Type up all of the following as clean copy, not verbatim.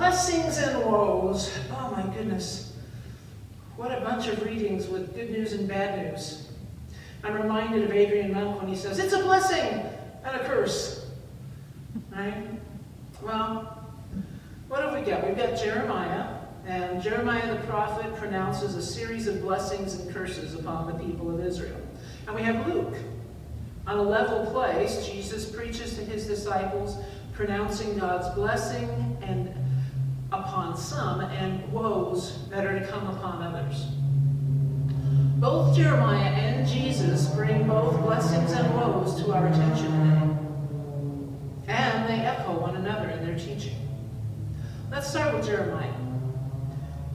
Blessings and woes. Oh my goodness. What a bunch of readings with good news and bad news. I'm reminded of Adrian Monk when he says, it's a blessing and a curse. Right? Well, what have we got? We've got Jeremiah. And Jeremiah the prophet pronounces a series of blessings and curses upon the people of Israel. And we have Luke. On a level place, Jesus preaches to his disciples, pronouncing God's blessing and upon some and woes that are to come upon others. Both Jeremiah and Jesus bring both blessings and woes to our attention today. And they echo one another in their teaching. Let's start with Jeremiah.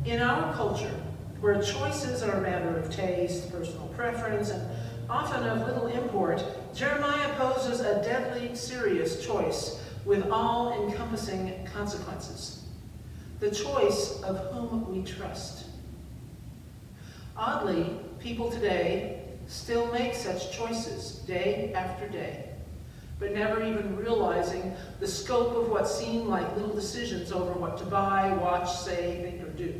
In our culture, where choices are a matter of taste, personal preference, and often of little import, Jeremiah poses a deadly serious choice with all-encompassing consequences. The choice of whom we trust. Oddly, people today still make such choices day after day, but never even realizing the scope of what seem like little decisions over what to buy, watch, say, think, or do.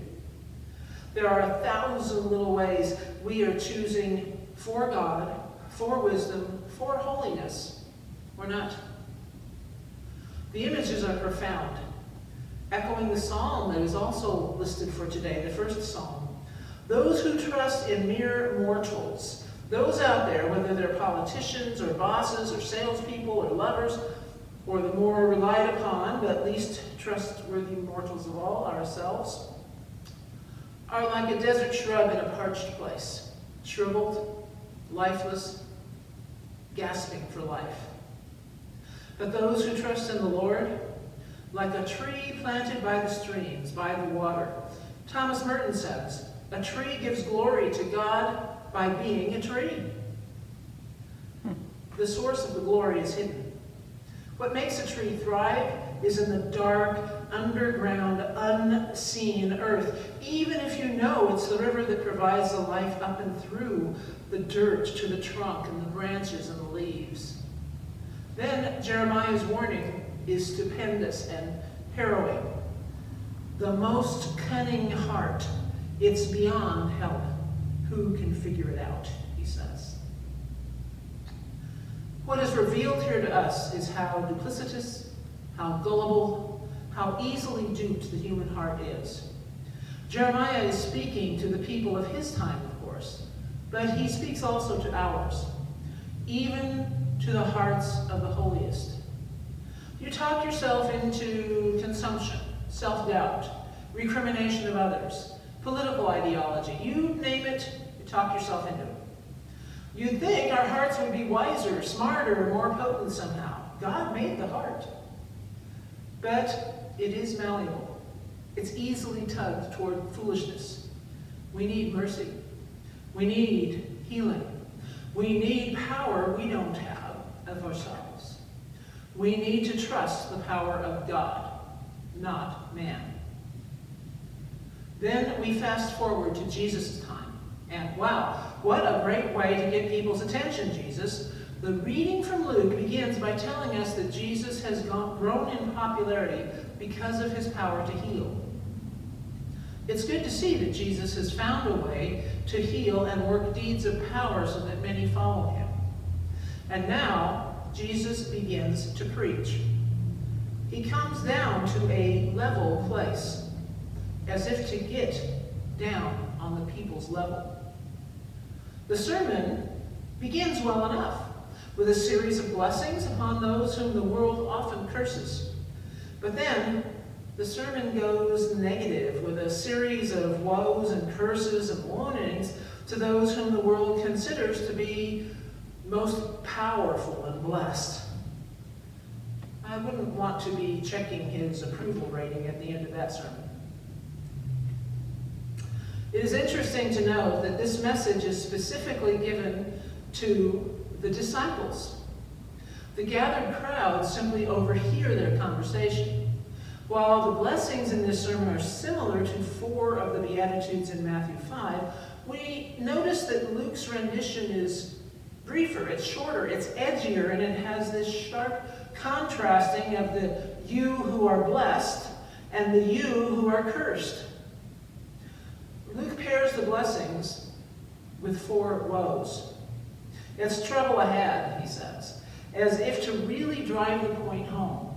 There are 1,000 little ways we are choosing for God, for wisdom, for holiness, or not. The images are profound, echoing the psalm that is also listed for today, the first psalm. Those who trust in mere mortals, those out there, whether they're politicians or bosses or salespeople or lovers, or the more relied upon, but least trustworthy mortals of all, ourselves, are like a desert shrub in a parched place, shriveled, lifeless, gasping for life. But those who trust in the Lord, like a tree planted by the streams, by the water. Thomas Merton says, a tree gives glory to God by being a tree. The source of the glory is hidden. What makes a tree thrive is in the dark, underground, unseen earth, even if you know it's the river that provides the life up and through the dirt to the trunk and the branches and the leaves. Then Jeremiah's warning is stupendous and harrowing. The most cunning heart, it's beyond help. Who can figure it out, he says. What is revealed here to us is how duplicitous, how gullible, how easily duped the human heart is. Jeremiah is speaking to the people of his time, of course, but he speaks also to ours, even to the hearts of the holiest. You talk yourself into consumption, self-doubt, recrimination of others, political ideology. You name it, you talk yourself into it. You'd think our hearts would be wiser, smarter, more potent somehow. God made the heart. But it is malleable. It's easily tugged toward foolishness. We need mercy. We need healing. We need power we don't have of ourselves. We need to trust the power of God, not man. Then we fast forward to Jesus' time. And wow, what a great way to get people's attention, Jesus. The reading from Luke begins by telling us that Jesus has grown in popularity because of his power to heal. It's good to see that Jesus has found a way to heal and work deeds of power so that many follow him. And now, Jesus begins to preach. He comes down to a level place, as if to get down on the people's level. The sermon begins well enough, with a series of blessings upon those whom the world often curses. But then, the sermon goes negative with a series of woes and curses and warnings to those whom the world considers to be most powerful and blessed. I wouldn't want to be checking his approval rating at the end of that sermon. It is interesting to note that this message is specifically given to the disciples. The gathered crowd simply overhear their conversation. While the blessings in this sermon are similar to 4 of the Beatitudes in Matthew 5, we notice that Luke's rendition is briefer, it's shorter, it's edgier, and it has this sharp contrasting of the you who are blessed and the you who are cursed. Luke pairs the blessings with four woes. It's trouble ahead, he says, as if to really drive the point home.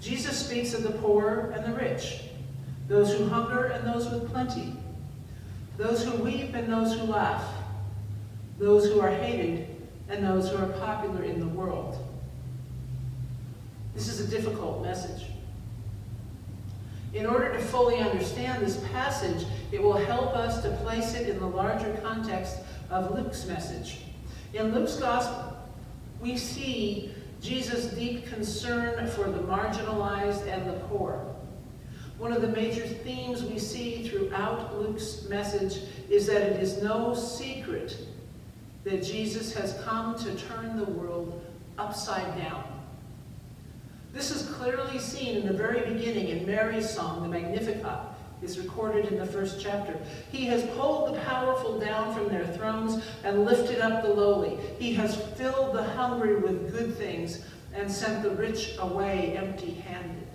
Jesus speaks of the poor and the rich, those who hunger and those with plenty, those who weep and those who laugh, those who are hated and those who are popular in the world. This is a difficult message. In order to fully understand this passage, it will help us to place it in the larger context of Luke's message. In Luke's gospel, we see Jesus' deep concern for the marginalized and the poor. One of the major themes we see throughout Luke's message is that it is no secret that Jesus has come to turn the world upside down. This is clearly seen in the very beginning in Mary's song, the Magnificat. It's recorded in the first chapter. He has pulled the powerful down from their thrones and lifted up the lowly. He has filled the hungry with good things and sent the rich away empty-handed.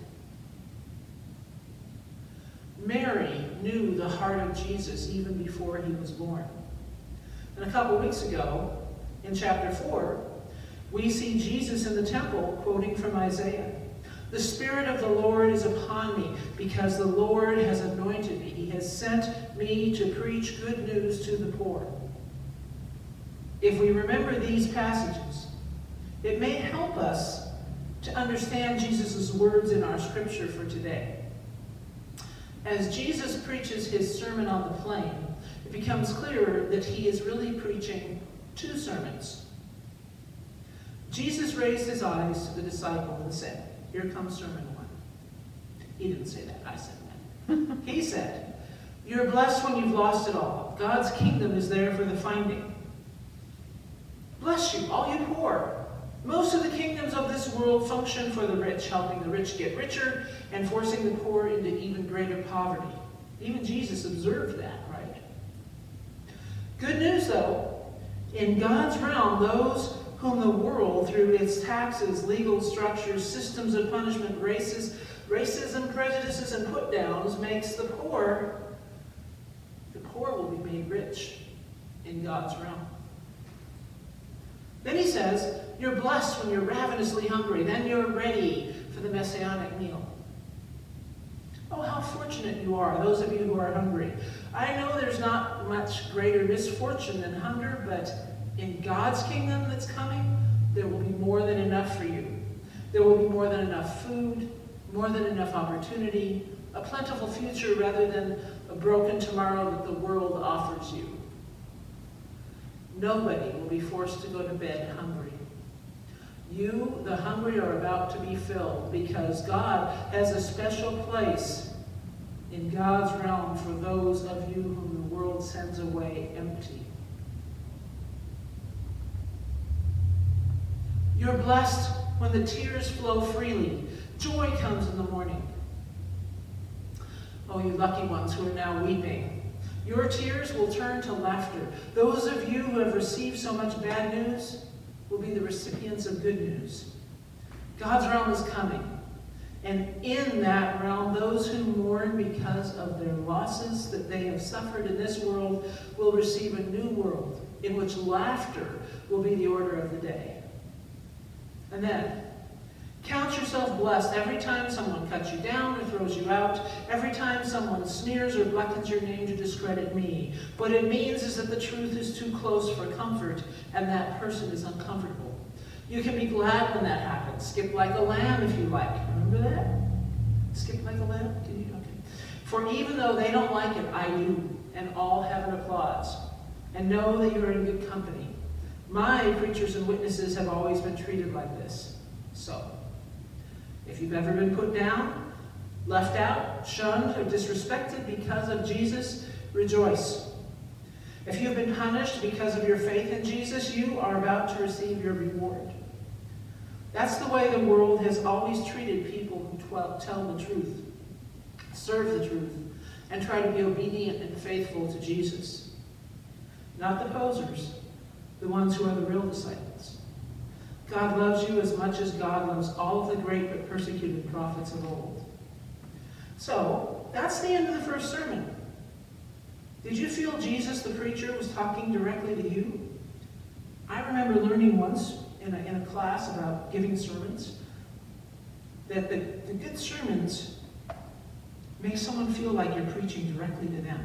Mary knew the heart of Jesus even before he was born. And a couple weeks ago, in chapter 4, we see Jesus in the temple quoting from Isaiah. The Spirit of the Lord is upon me because the Lord has anointed me. He has sent me to preach good news to the poor. If we remember these passages, it may help us to understand Jesus' words in our scripture for today. As Jesus preaches his Sermon on the Plain, it becomes clearer that he is really preaching two sermons. Jesus raised his eyes to the disciple and said, "Here comes sermon one." He didn't say that, I said that. He said, "You're blessed when you've lost it all. God's kingdom is there for the finding. Bless you, all you poor. Most of the kingdoms of this world function for the rich, helping the rich get richer and forcing the poor into even greater poverty." Even Jesus observed that, right? Good news, though, in God's realm, those whom the world, through its taxes, legal structures, systems of punishment, racism, prejudices, and put-downs, makes the poor will be made rich in God's realm. Then he says, "You're blessed when you're ravenously hungry, then you're ready for the messianic meal." Oh, how fortunate you are, those of you who are hungry. I know there's not much greater misfortune than hunger, but in God's kingdom that's coming, there will be more than enough for you. There will be more than enough food, more than enough opportunity, a plentiful future rather than a broken tomorrow that the world offers you. Nobody will be forced to go to bed hungry. You, the hungry, are about to be filled because God has a special place in God's realm for those of you whom the world sends away empty. You're blessed when the tears flow freely. Joy comes in the morning. Oh, you lucky ones who are now weeping. Your tears will turn to laughter. Those of you who have received so much bad news will be the recipients of good news. God's realm is coming. And in that realm, those who mourn because of their losses that they have suffered in this world will receive a new world in which laughter will be the order of the day. And then, count yourself blessed every time someone cuts you down or throws you out, every time someone sneers or blackens your name to discredit me. What it means is that the truth is too close for comfort, and that person is uncomfortable. You can be glad when that happens. Skip like a lamb if you like. Remember that? Skip like a lamb? Did you? Okay. For even though they don't like it, I do, and all heaven applauds. And know that you are in good company. My preachers and witnesses have always been treated like this. So, if you've ever been put down, left out, shunned, or disrespected because of Jesus, rejoice. If you've been punished because of your faith in Jesus, you are about to receive your reward. That's the way the world has always treated people who tell the truth, serve the truth, and try to be obedient and faithful to Jesus. Not the posers. The ones who are the real disciples. God loves you as much as God loves all of the great but persecuted prophets of old. So, that's the end of the first sermon. Did you feel Jesus, the preacher, was talking directly to you? I remember learning once in a class about giving sermons that the good sermons make someone feel like you're preaching directly to them.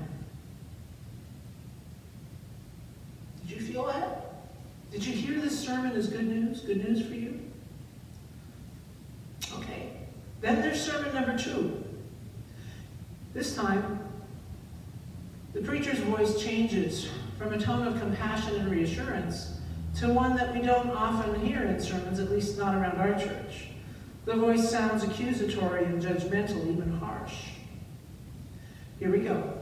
Did you feel that? Did you hear this sermon as good news? Good news for you? Okay. Then there's sermon number 2. This time, the preacher's voice changes from a tone of compassion and reassurance to one that we don't often hear in sermons, at least not around our church. The voice sounds accusatory and judgmental, even harsh. Here we go.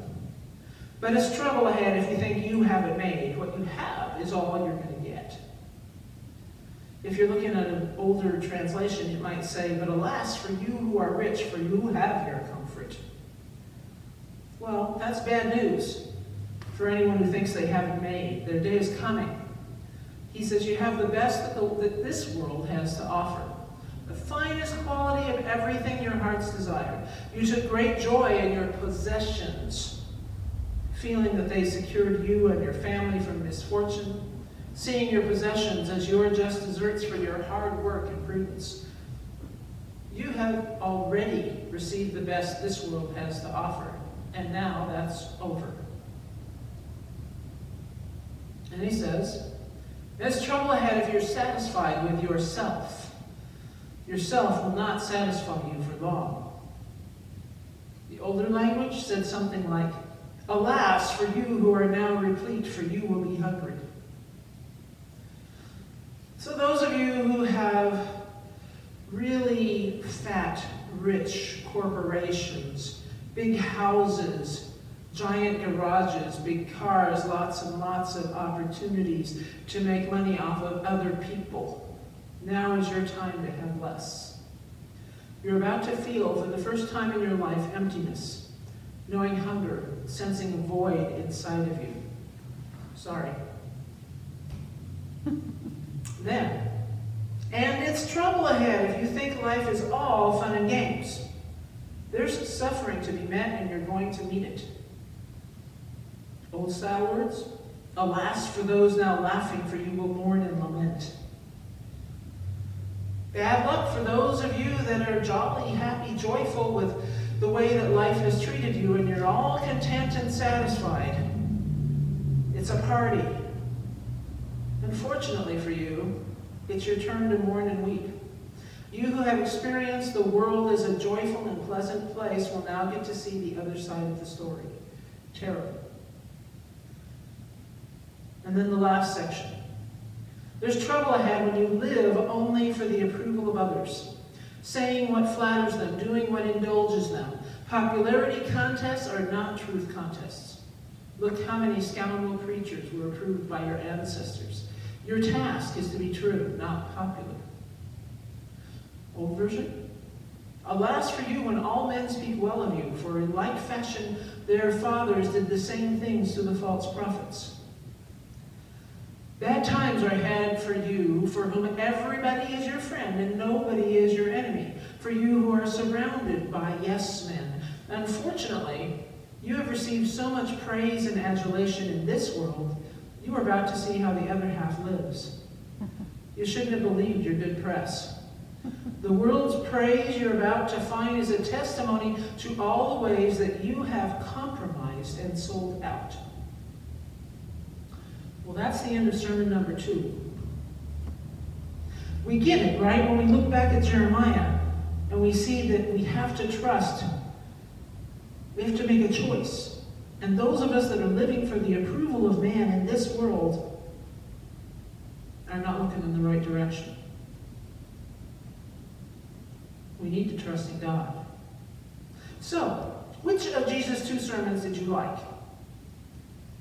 But it's trouble ahead if you think you have it made. What you have is all you're going to get. If you're looking at an older translation, it might say, but alas for you who are rich, for you have your comfort. Well, that's bad news for anyone who thinks they have it made. Their day is coming. He says you have the best that this world has to offer. The finest quality of everything your hearts desire. You took great joy in your possessions, feeling that they secured you and your family from misfortune, seeing your possessions as your just deserts for your hard work and prudence. You have already received the best this world has to offer, and now that's over. And he says, there's trouble ahead if you're satisfied with yourself. Yourself will not satisfy you for long. The older language said something like, alas, for you who are now replete, for you will be hungry. So those of you who have really fat, rich corporations, big houses, giant garages, big cars, lots and lots of opportunities to make money off of other people, now is your time to have less. You're about to feel, for the first time in your life, emptiness. Knowing hunger, sensing a void inside of you. Sorry. Then, and it's trouble ahead if you think life is all fun and games. There's suffering to be met, and you're going to meet it. Old style words, alas for those now laughing, for you will mourn and lament. Bad luck for those of you that are jolly, happy, joyful with the way that life has treated you, and you're all content and satisfied. It's a party. Unfortunately for you, it's your turn to mourn and weep. You who have experienced the world as a joyful and pleasant place will now get to see the other side of the story. Terrible. And then the last section. There's trouble ahead when you live only for the approval of others. Saying what flatters them, doing what indulges them. Popularity contests are not truth contests. Look how many scoundrel preachers were approved by your ancestors. Your task is to be true, not popular. Old version? Alas for you when all men speak well of you, for in like fashion their fathers did the same things to the false prophets. Bad times are ahead for you, for whom everybody is your friend and nobody is your enemy, for you who are surrounded by yes men. Unfortunately, you have received so much praise and adulation in this world, you are about to see how the other half lives. You shouldn't have believed your good press. The world's praise you're about to find is a testimony to all the ways that you have compromised and sold out. Well, that's the end of sermon number 2. We get it, right? When we look back at Jeremiah and we see that we have to trust, we have to make a choice. And those of us that are living for the approval of man in this world are not looking in the right direction. We need to trust in God. So, which of Jesus' 2 sermons did you like?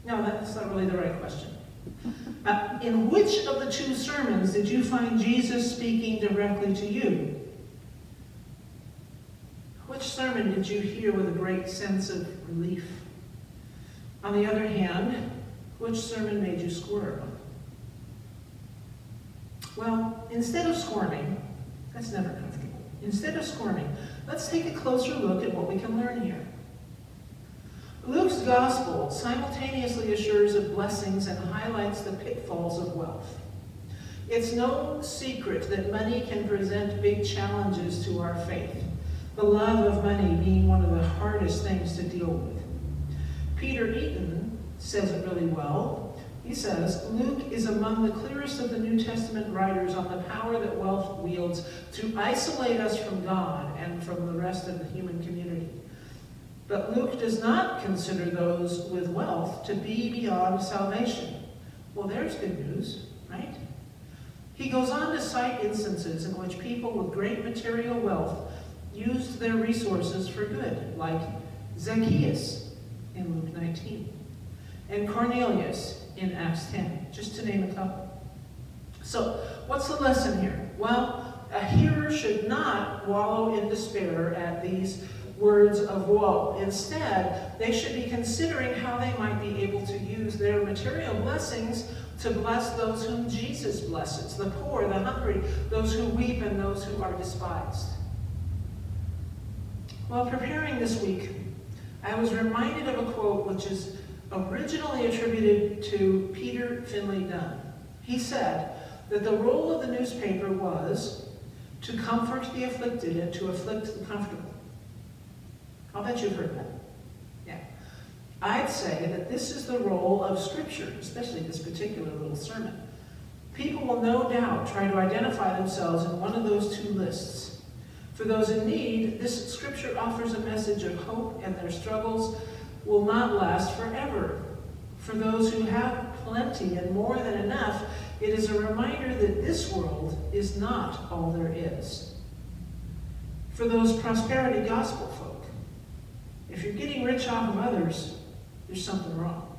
No, that's not really the right question. In which of the 2 sermons did you find Jesus speaking directly to you? Which sermon did you hear with a great sense of relief? On the other hand, which sermon made you squirm? Well, instead of squirming, that's never comfortable. Instead of squirming, let's take a closer look at what we can learn here. Luke's gospel simultaneously assures of blessings and highlights the pitfalls of wealth. It's no secret that money can present big challenges to our faith, the love of money being one of the hardest things to deal with. Peter Eaton says it really well. He says, Luke is among the clearest of the New Testament writers on the power that wealth wields to isolate us from God and from the rest of the human community. But Luke does not consider those with wealth to be beyond salvation. Well, there's good news, right? He goes on to cite instances in which people with great material wealth used their resources for good, like Zacchaeus in Luke 19, and Cornelius in Acts 10, just to name a couple. So, what's the lesson here? Well, a hearer should not wallow in despair at these words of woe. Instead, they should be considering how they might be able to use their material blessings to bless those whom Jesus blesses, the poor, the hungry, those who weep, and those who are despised. While preparing this week, I was reminded of a quote which is originally attributed to Peter Finley Dunn. He said that the role of the newspaper was to comfort the afflicted and to afflict the comfortable. I'll bet you've heard that. Yeah. I'd say that this is the role of Scripture, especially this particular little sermon. People will no doubt try to identify themselves in one of those two lists. For those in need, this Scripture offers a message of hope, and their struggles will not last forever. For those who have plenty and more than enough, it is a reminder that this world is not all there is. For those prosperity gospel folks, if you're getting rich off of others, there's something wrong.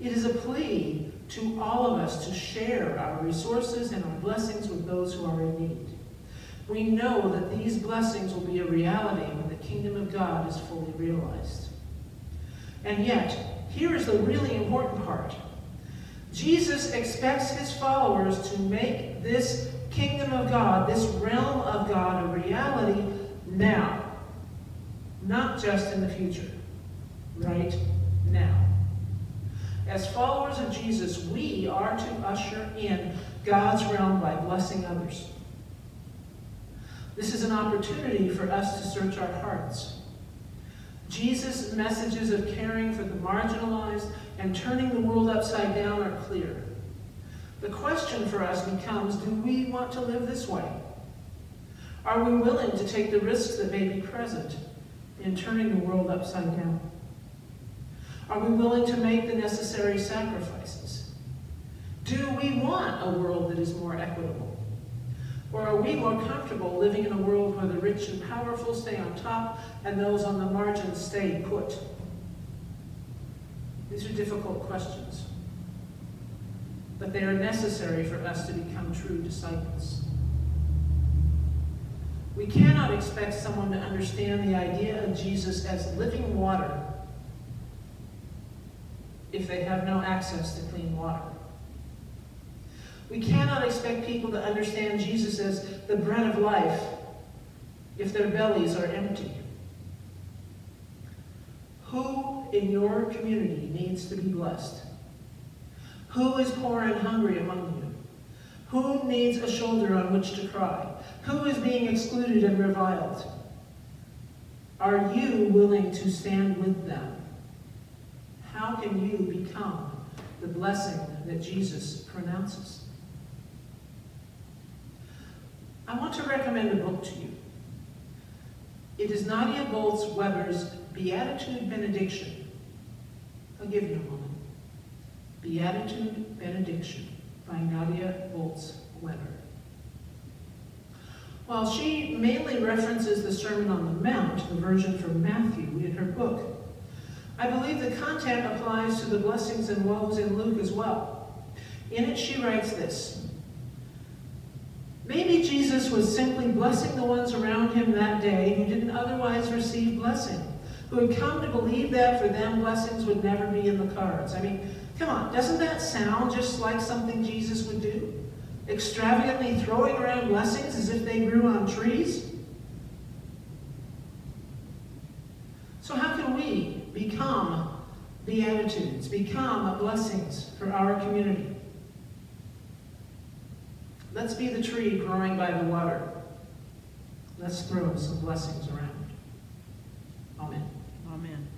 It is a plea to all of us to share our resources and our blessings with those who are in need. We know that these blessings will be a reality when the kingdom of God is fully realized. And yet, here is the really important part. Jesus expects his followers to make this kingdom of God, this realm of God, a reality now. Not just in the future, right now. As followers of Jesus, we are to usher in God's realm by blessing others. This is an opportunity for us to search our hearts. Jesus' messages of caring for the marginalized and turning the world upside down are clear. The question for us becomes, do we want to live this way? Are we willing to take the risks that may be present in turning the world upside down? Are we willing to make the necessary sacrifices? Do we want a world that is more equitable? Or are we more comfortable living in a world where the rich and powerful stay on top and those on the margins stay put? These are difficult questions, but they are necessary for us to become true disciples. We cannot expect someone to understand the idea of Jesus as living water if they have no access to clean water. We cannot expect people to understand Jesus as the bread of life if their bellies are empty. Who in your community needs to be blessed? Who is poor and hungry among you? Who needs a shoulder on which to cry? Who is being excluded and reviled? Are you willing to stand with them? How can you become the blessing that Jesus pronounces? I want to recommend a book to you. It is Nadia Bolz-Weber's Beatitude Benediction. I'll give you a moment. Beatitude Benediction, by Nadia Bolz-Weber. While she mainly references the Sermon on the Mount, the version from Matthew, in her book, I believe the content applies to the blessings and woes in Luke as well. In it, she writes this: maybe Jesus was simply blessing the ones around him that day who didn't otherwise receive blessing, who had come to believe that for them blessings would never be in the cards. I mean, come on, doesn't that sound just like something Jesus would do? extravagantly throwing around blessings as if they grew on trees? So how can we become Beatitudes, become blessings for our community? Let's be the tree growing by the water. Let's throw some blessings around. Amen. Amen.